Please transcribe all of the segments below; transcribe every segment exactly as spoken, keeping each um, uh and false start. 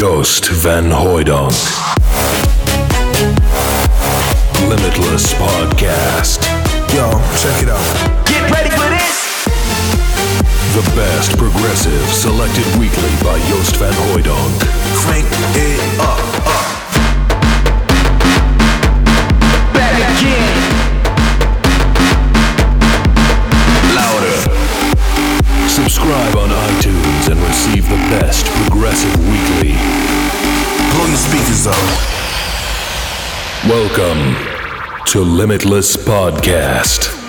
Joost van Hooydonk. Limitless Podcast. Yo, check it out. Get ready for this! The best progressive selected weekly by Joost van Hooydonk. Crank it up, up. Back again. Louder. Subscribe on iTunes and receive the best progressive weekly. Blow your speakers up. Welcome to Limitless Podcast.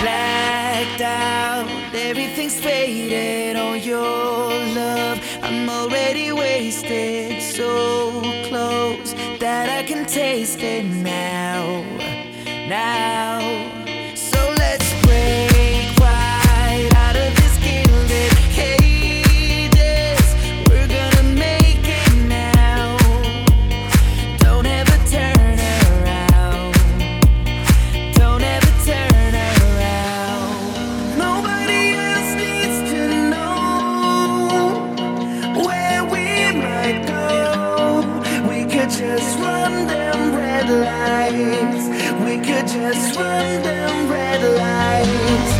Blacked out, everything's faded on your love. I'm already wasted, so close that I can taste it now, now. So let's break right out of this gilded Hades. We're gonna make it now. Don't ever turn around. Don't ever turn around. Nobody else needs to know where we might go. We could just run them red lights. We could just run them red lights.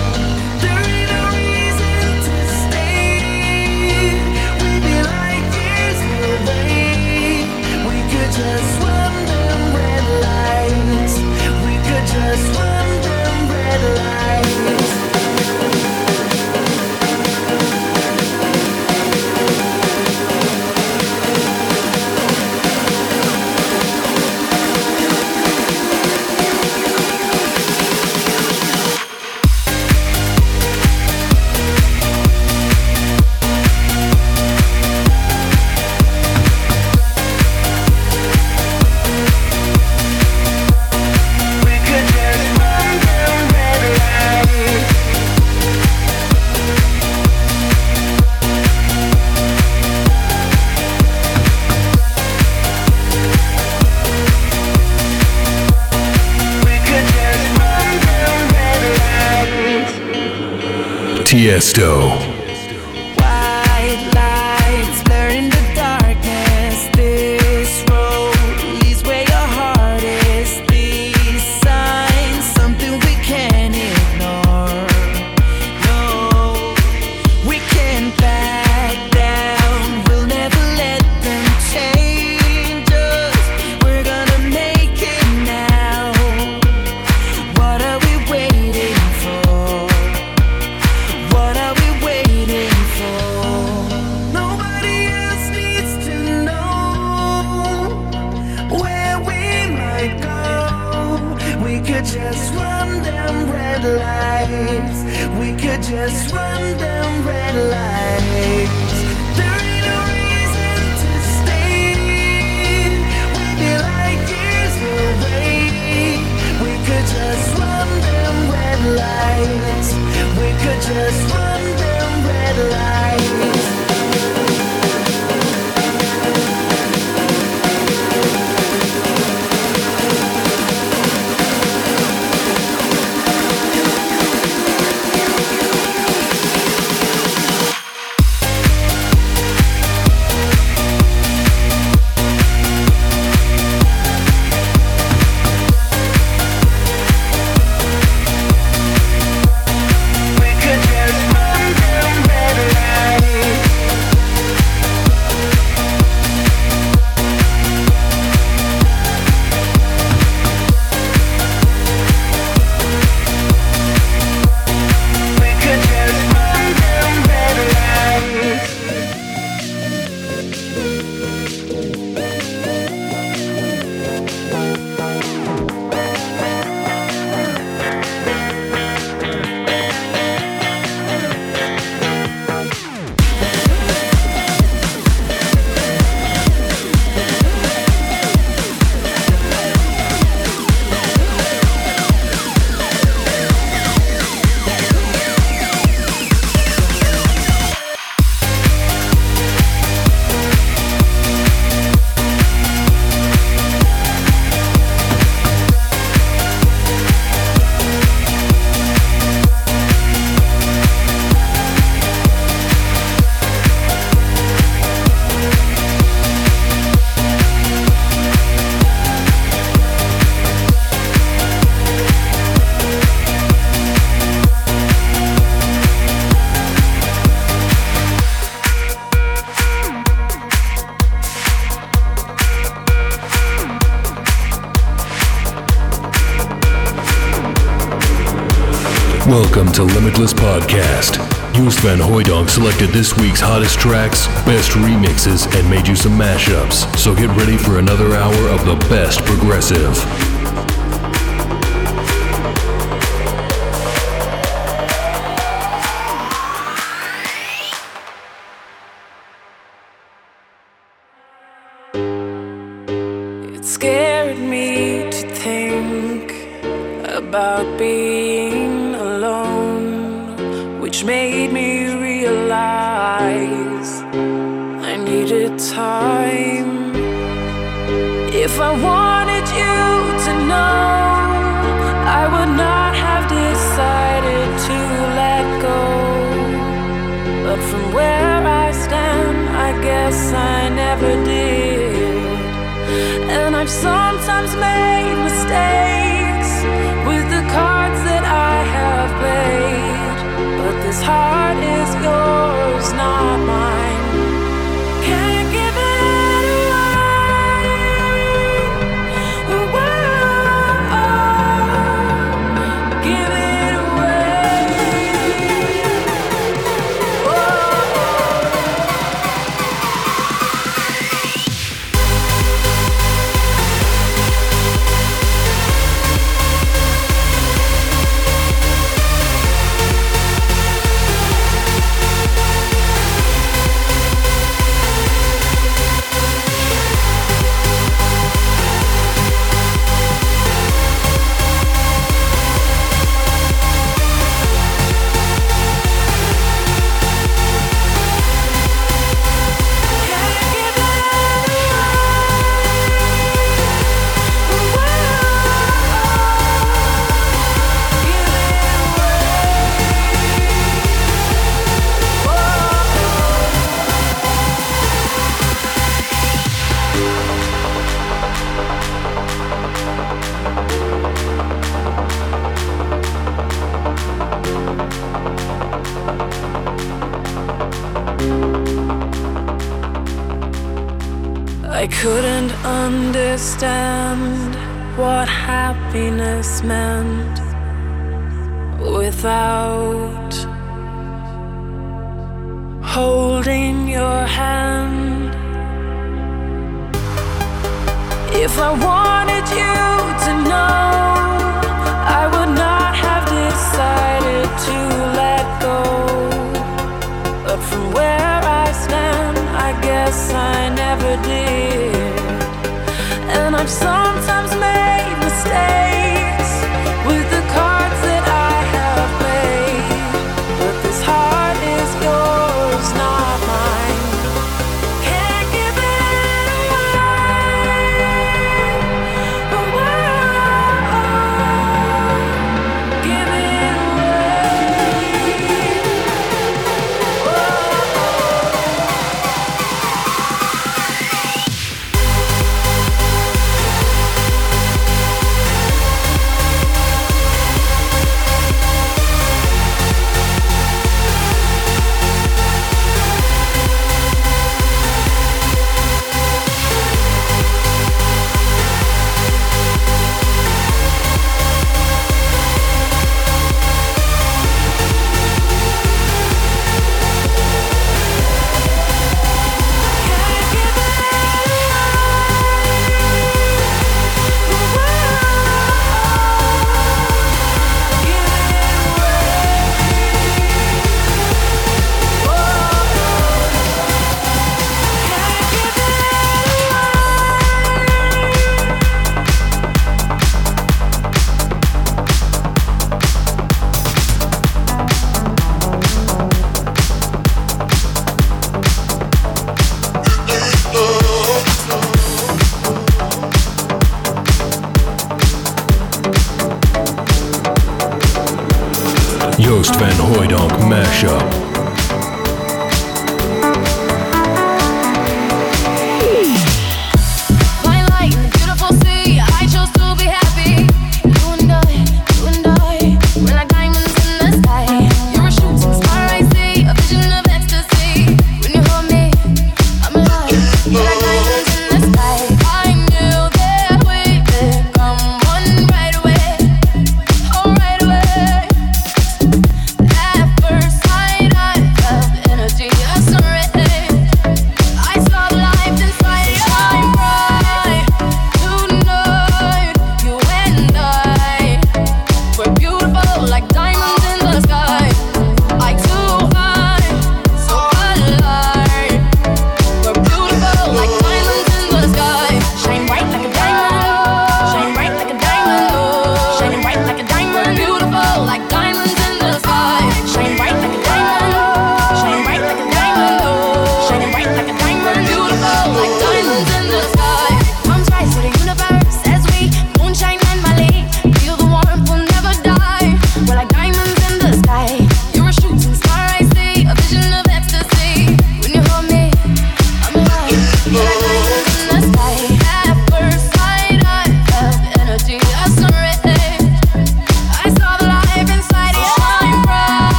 There ain't no reason to stay. We'd be like years away. We could just run them red lights. We could just run them red lights. Tiesto. Just run them red lights. Welcome to Limitless Podcast. Joost van Hooydonk selected this week's hottest tracks, best remixes, and made you some mashups. So get ready for another hour of the best progressive.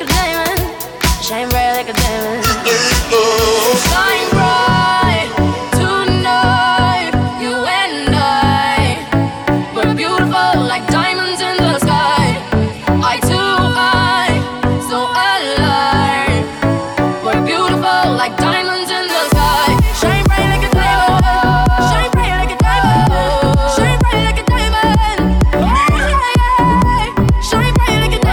like a diamond, shine bright like a diamond. Shine bright tonight, you and I, we're beautiful like diamonds in the sky. Eye to eye, so alive, we're beautiful like diamonds in the sky. Shine bright like a diamond, shine bright like a diamond, shine bright like a diamond. Shine bright like a diamond, shine bright like a diamond, shine bright like a diamond, shine bright like a diamond.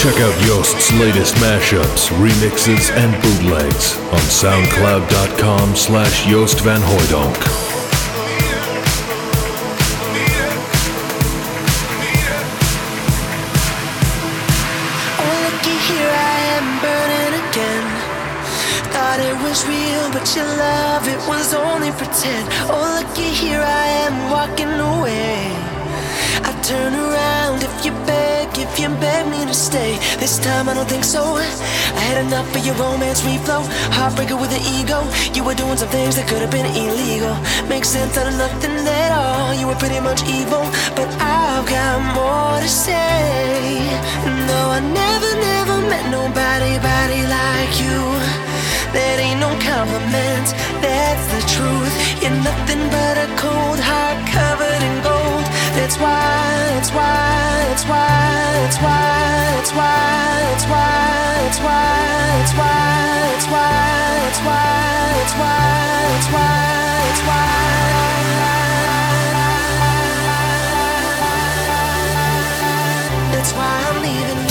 Check out Joost's latest mashups, remixes, and bootlegs on soundcloud.com slash Joost van Hooydonk. Oh, looky here, I am burning again. Thought it was real, but your love, it was only pretend. Oh, looky here, I am walking away. I turn around if you beg, if you beg me to stay. This time I don't think so. I had enough of your romance reflow, heartbreaker with an ego. You were doing some things that could have been illegal. Makes sense out of nothing at all. You were pretty much evil, but I've got more to say. No, I never, never met nobody, body like you. That ain't no compliment, that's the truth. You're nothing but a cold heart covered in gold. That's why, that's why, that's why, that's why, that's why, that's why, that's why, that's why, that's why, that's why, that's why, that's why, that's why, that's why I'm leaving you.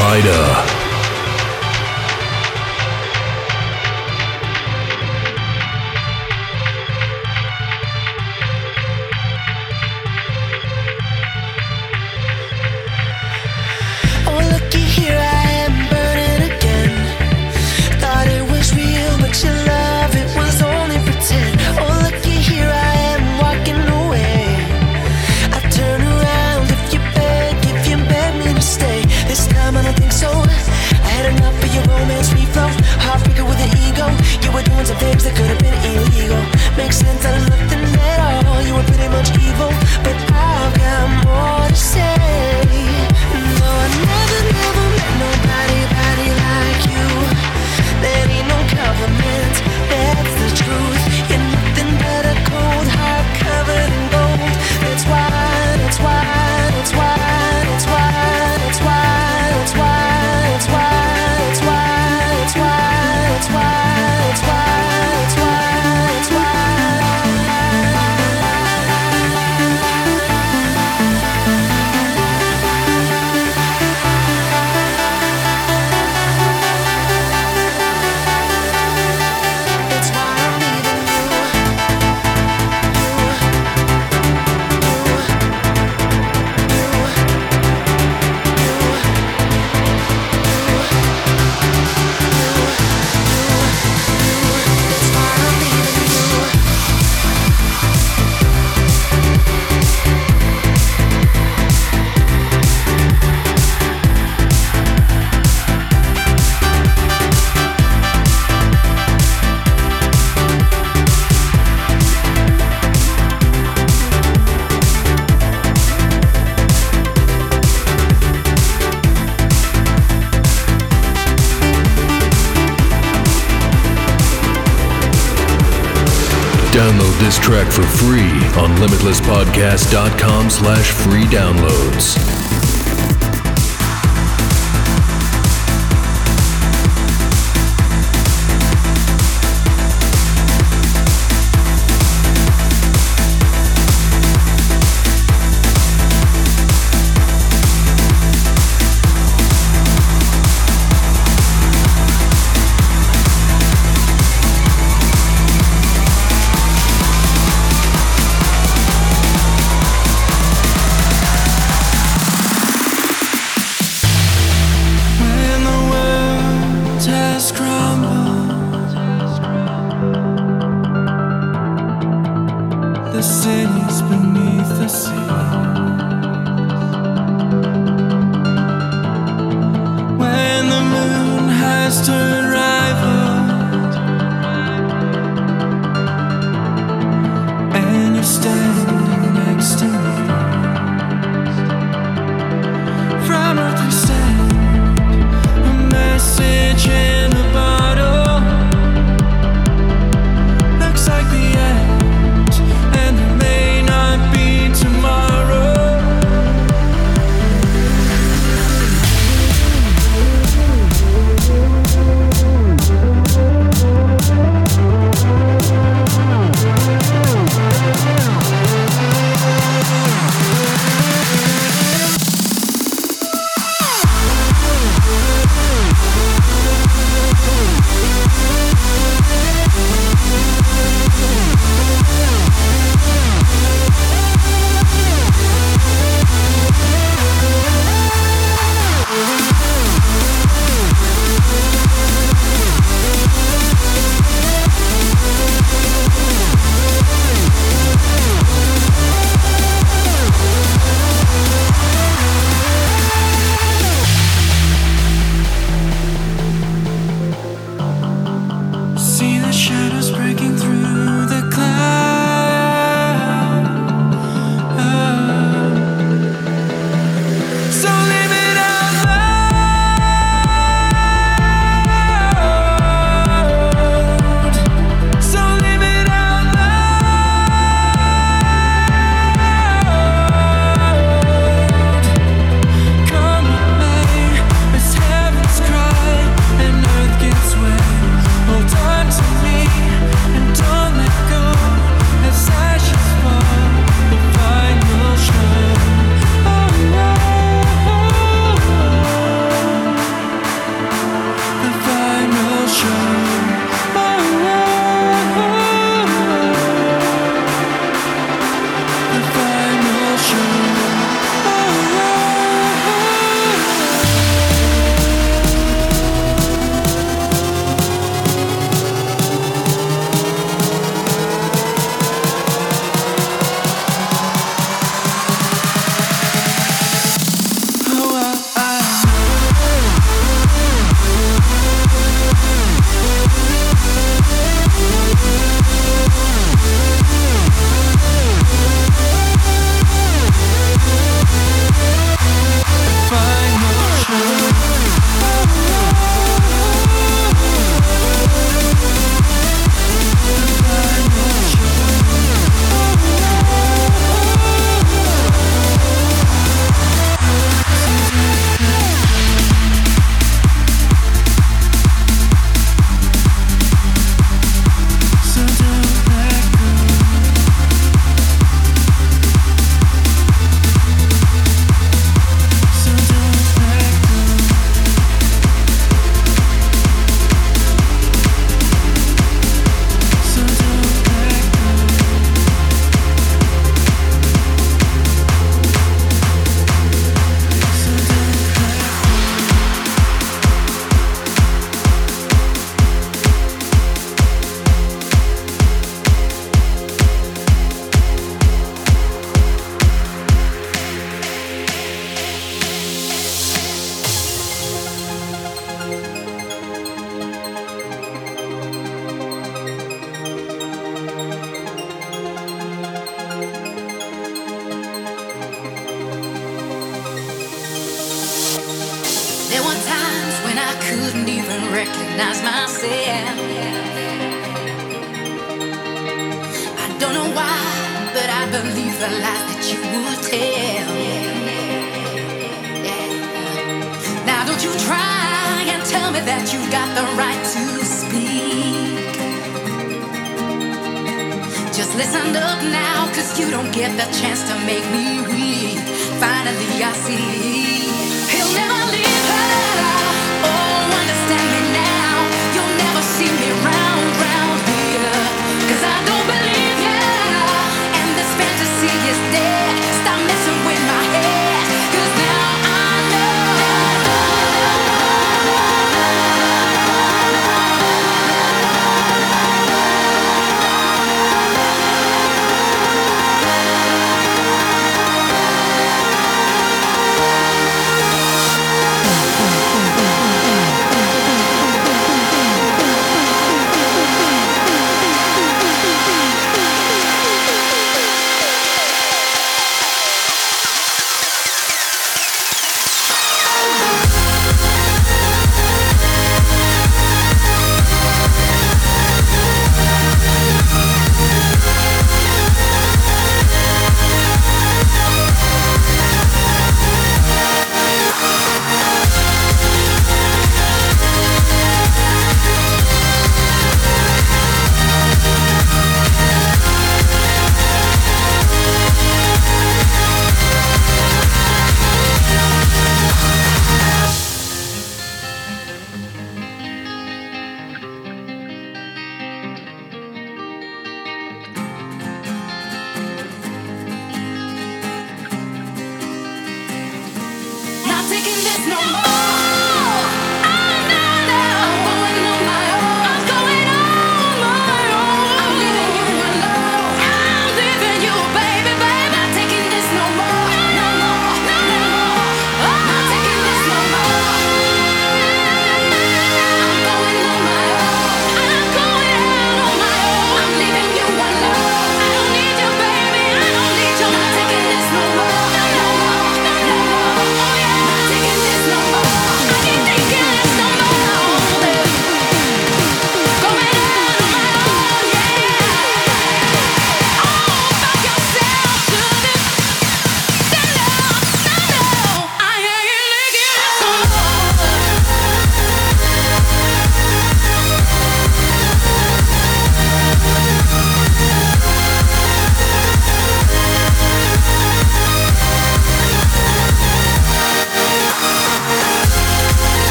Rider. But your love, it was only pretend. Oh, looky here, I am walking away. track for free on limitlesspodcast.com slash free downloads. I don't know why, but I believe the lies that you would tell. Yeah. Now don't you try and tell me that you got the right to speak. Just listen up now, cause you don't get the chance to make me weak. Finally I see, he'll never leave her. Oh, understand me now, you'll never see me round, round here. Cause I don't believe ya, and this fantasy is dead. Stop messing with my head, cause now I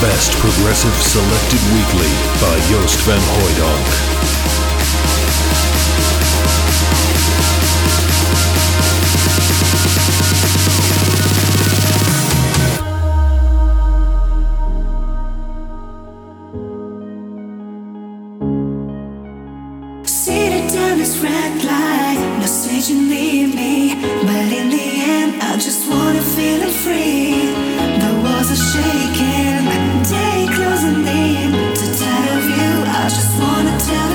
Best Progressive Selected Weekly by Joost van Hooydonk. Shaking, day closing in. So tired of you, I just wanna tell you.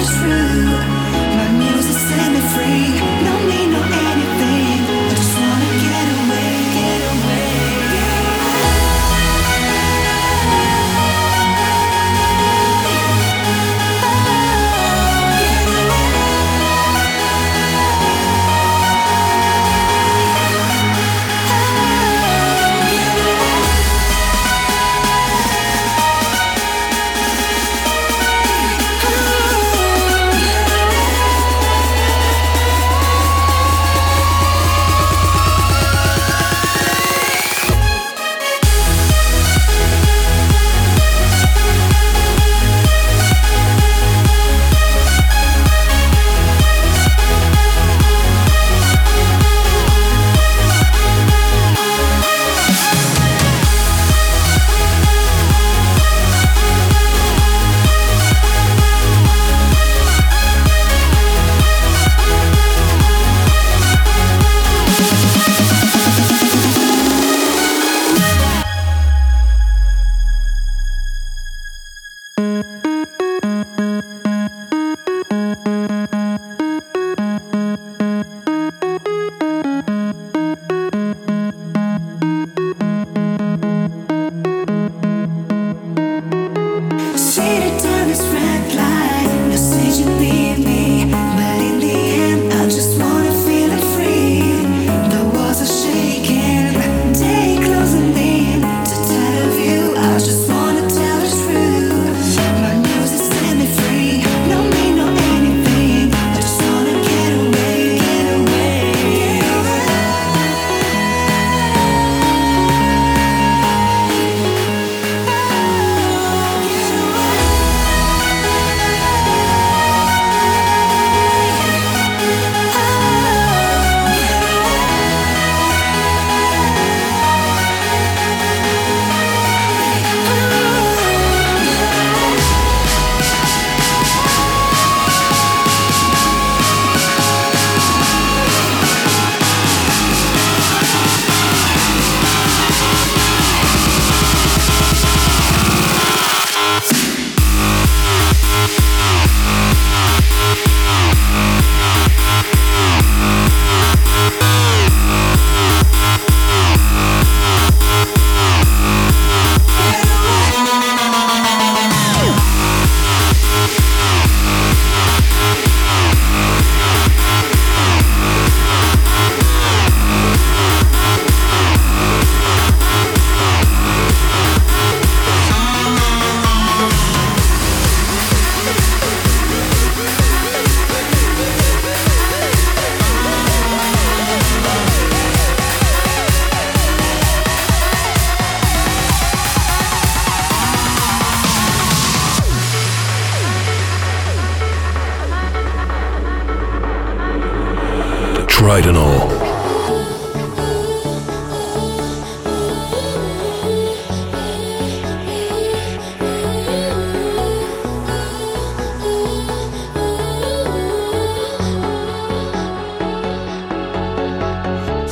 right and all.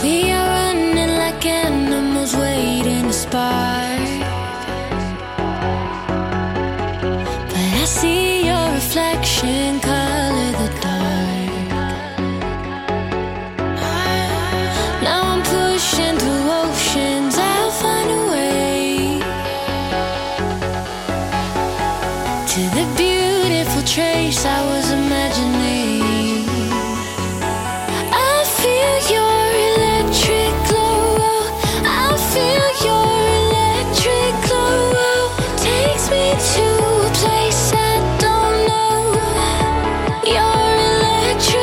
We are running like animals waiting to spark, but I see your reflection color the dark. Now I'm pushing through oceans, I'll find a way to the beautiful trace I was imagining. I feel your electric glow, oh, I feel your electric glow, oh, takes me to a place I don't know. You're electric,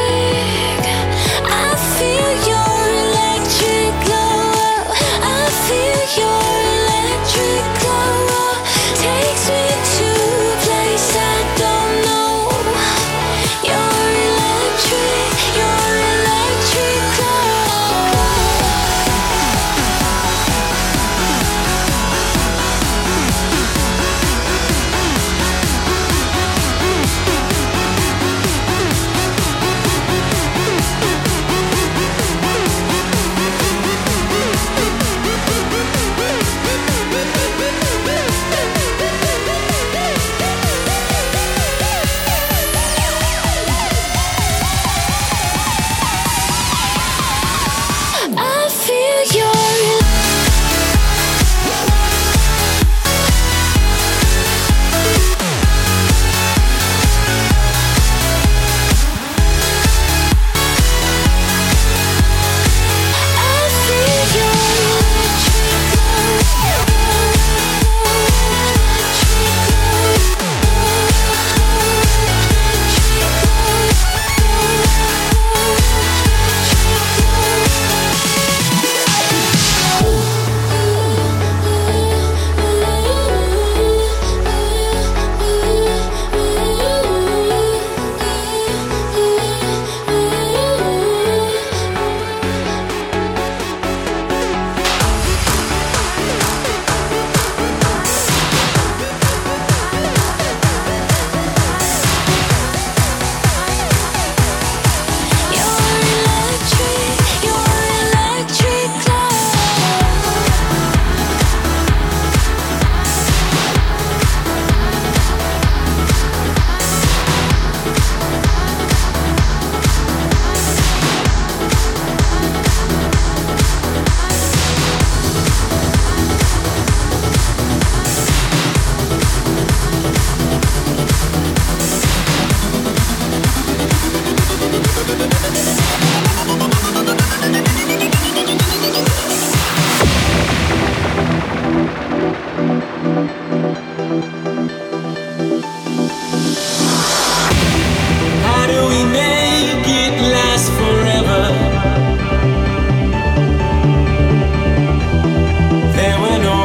I feel your electric glow, oh, I feel your electric glow, oh, takes me to a place I don't know. You're electric, your electric glow. I feel your I feel your electric glow, electric glow, electric glow, your electric, your electric glow. How do we make it last forever? There were no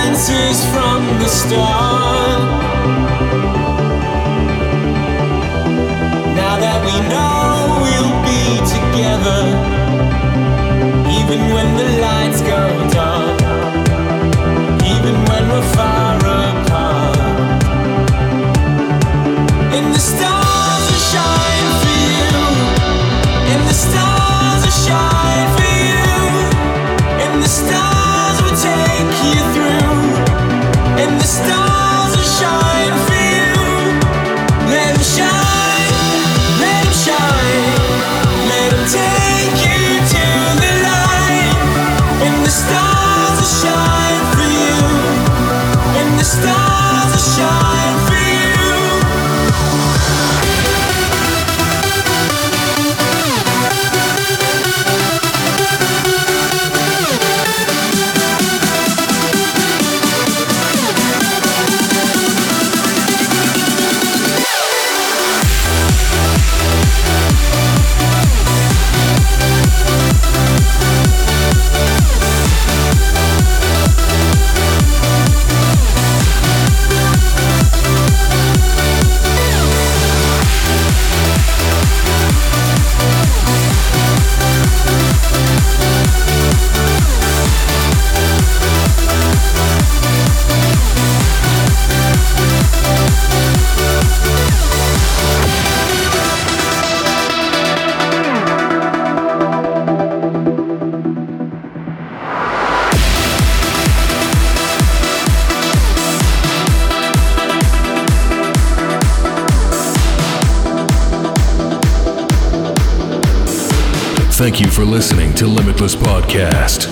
answers from the start. Now that we know we'll be together, even when the lights go dark, even when we're far apart, and the stars are shine for you, and the stars are shine for you, and the stars will take you through, and the stars are shine for you. Let 'em shine, let 'em shine, let 'em take you. Thank you for listening to Limitless Podcast.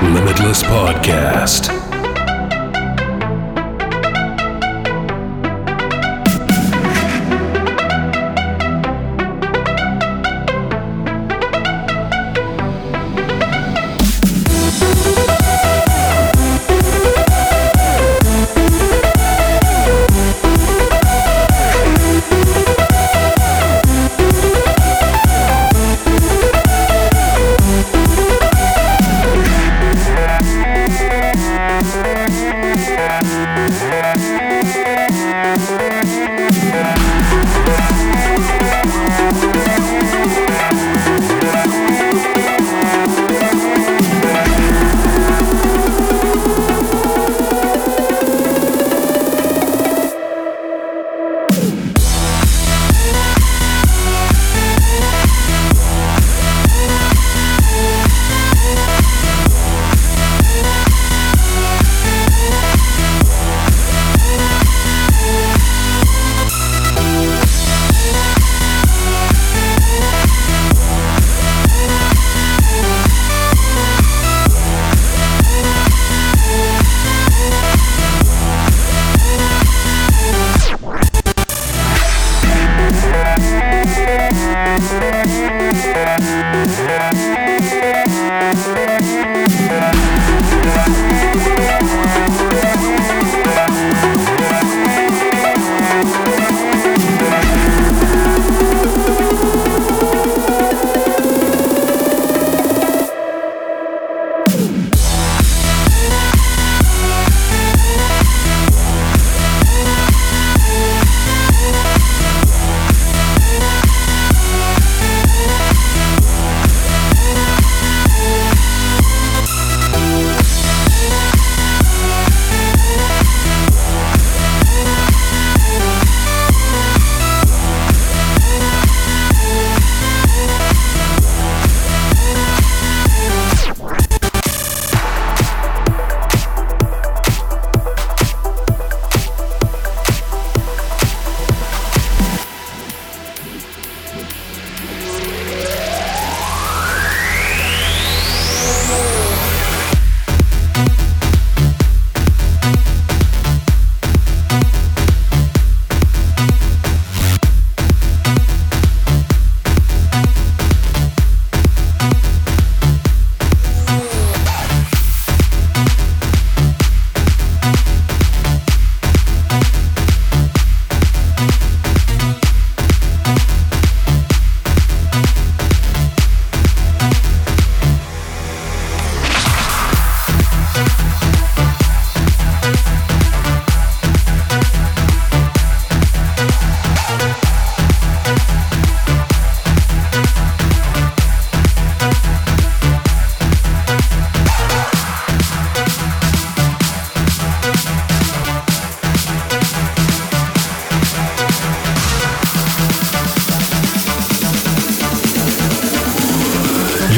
Limitless Podcast.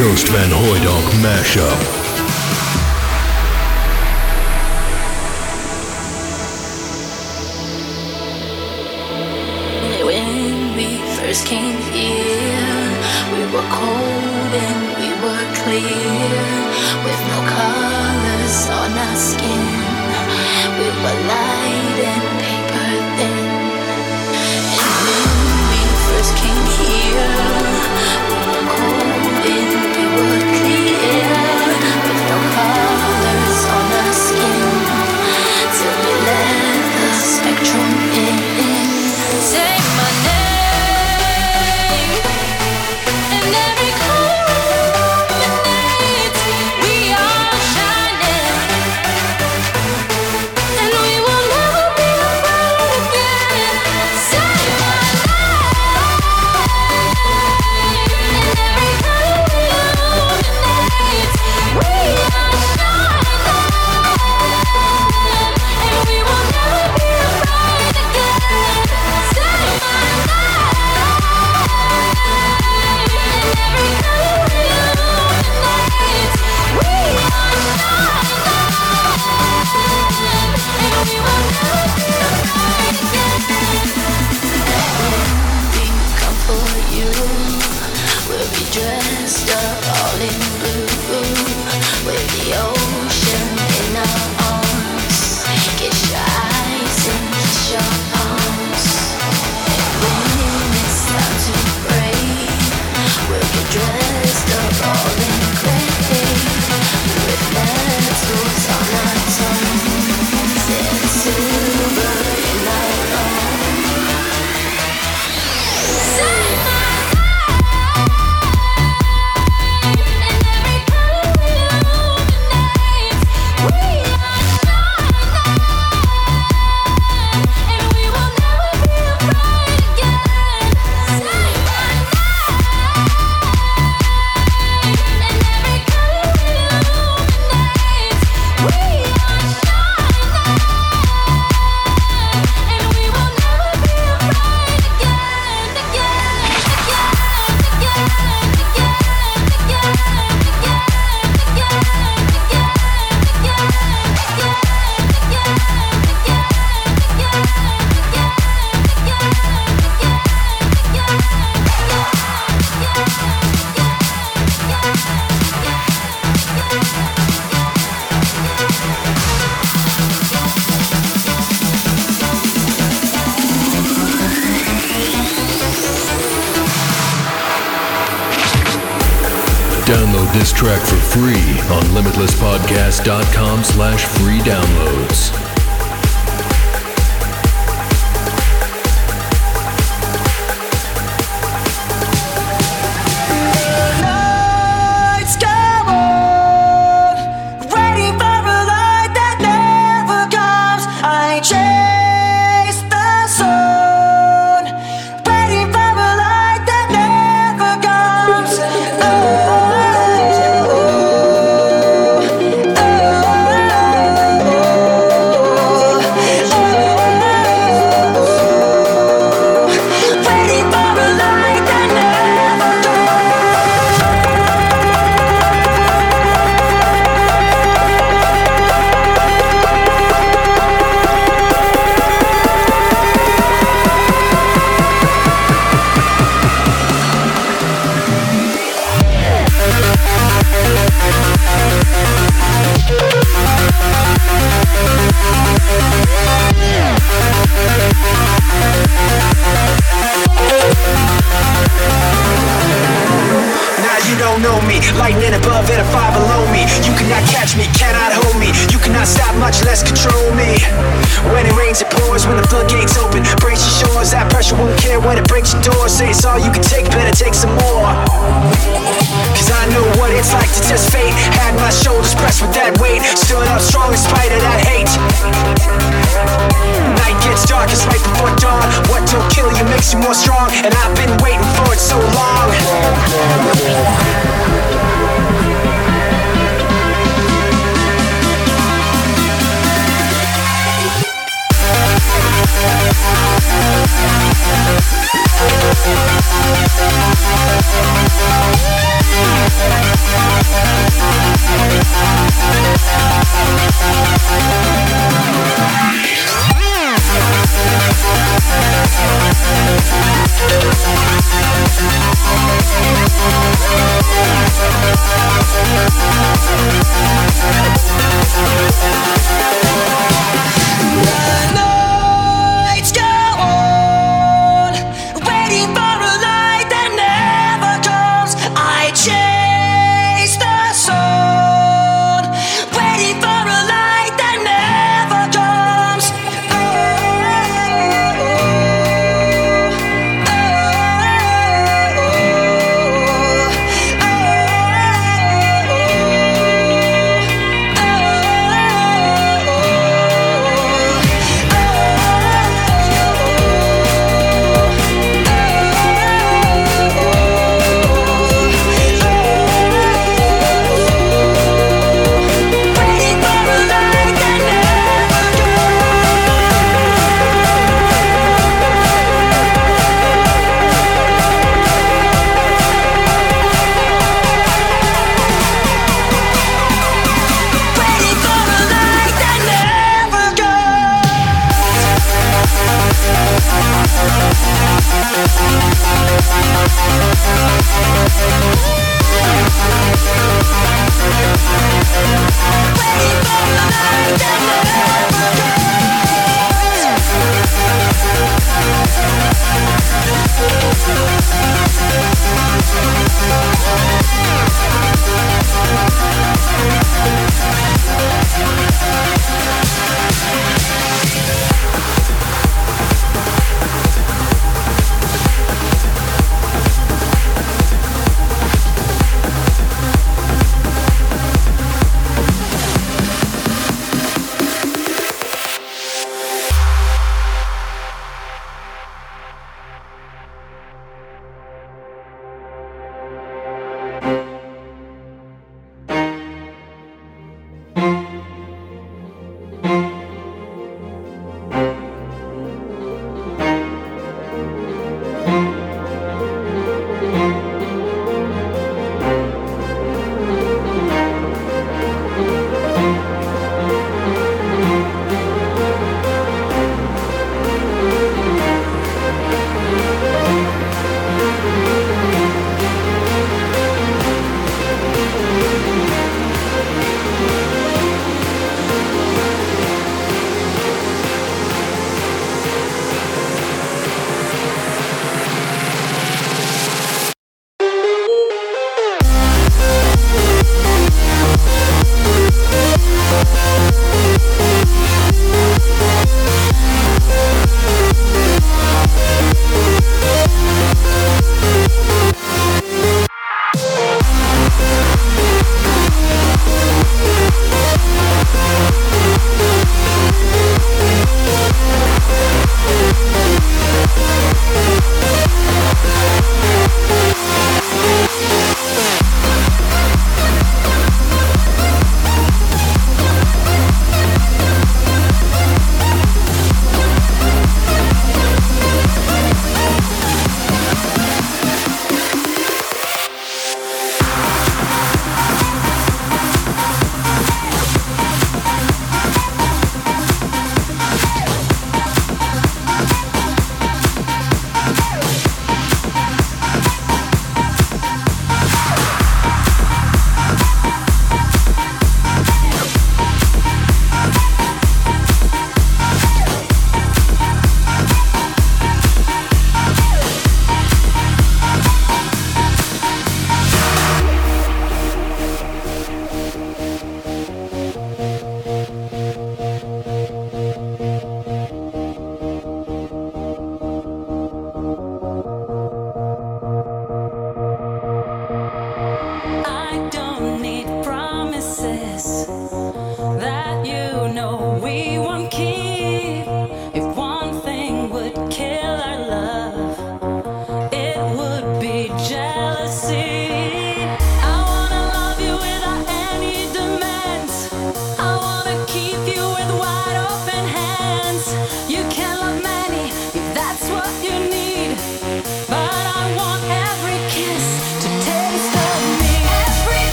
Joost van Hooydonk mashup. First came here, we were cold and we were clear, with no colors on our skin. We were light and paper thin. And when we first came here, we were cold and we were clear, with no colors on our skin, till we let the spectrum in. Say my name. Download this track for free on limitlesspodcast.com slash free downloads. Lightning above and a fire below me. You cannot catch me, cannot hold me. You cannot stop, much less control me. When it rains, it pours. When the floodgates open, breaks your shores. That pressure won't care when it breaks your door. Say it's all you can take, better take some more. Cause I know what it's like to test fate. Had my shoulders pressed with that weight. Stood up strong in spite of that hate. Night gets dark, it's right before dawn. What don't kill you makes you more strong. And I've been waiting for it so long. We'll be right back.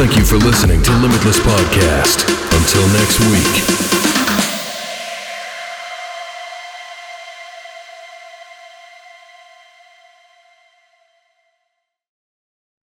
Thank you for listening to Limitless Podcast. Until next week.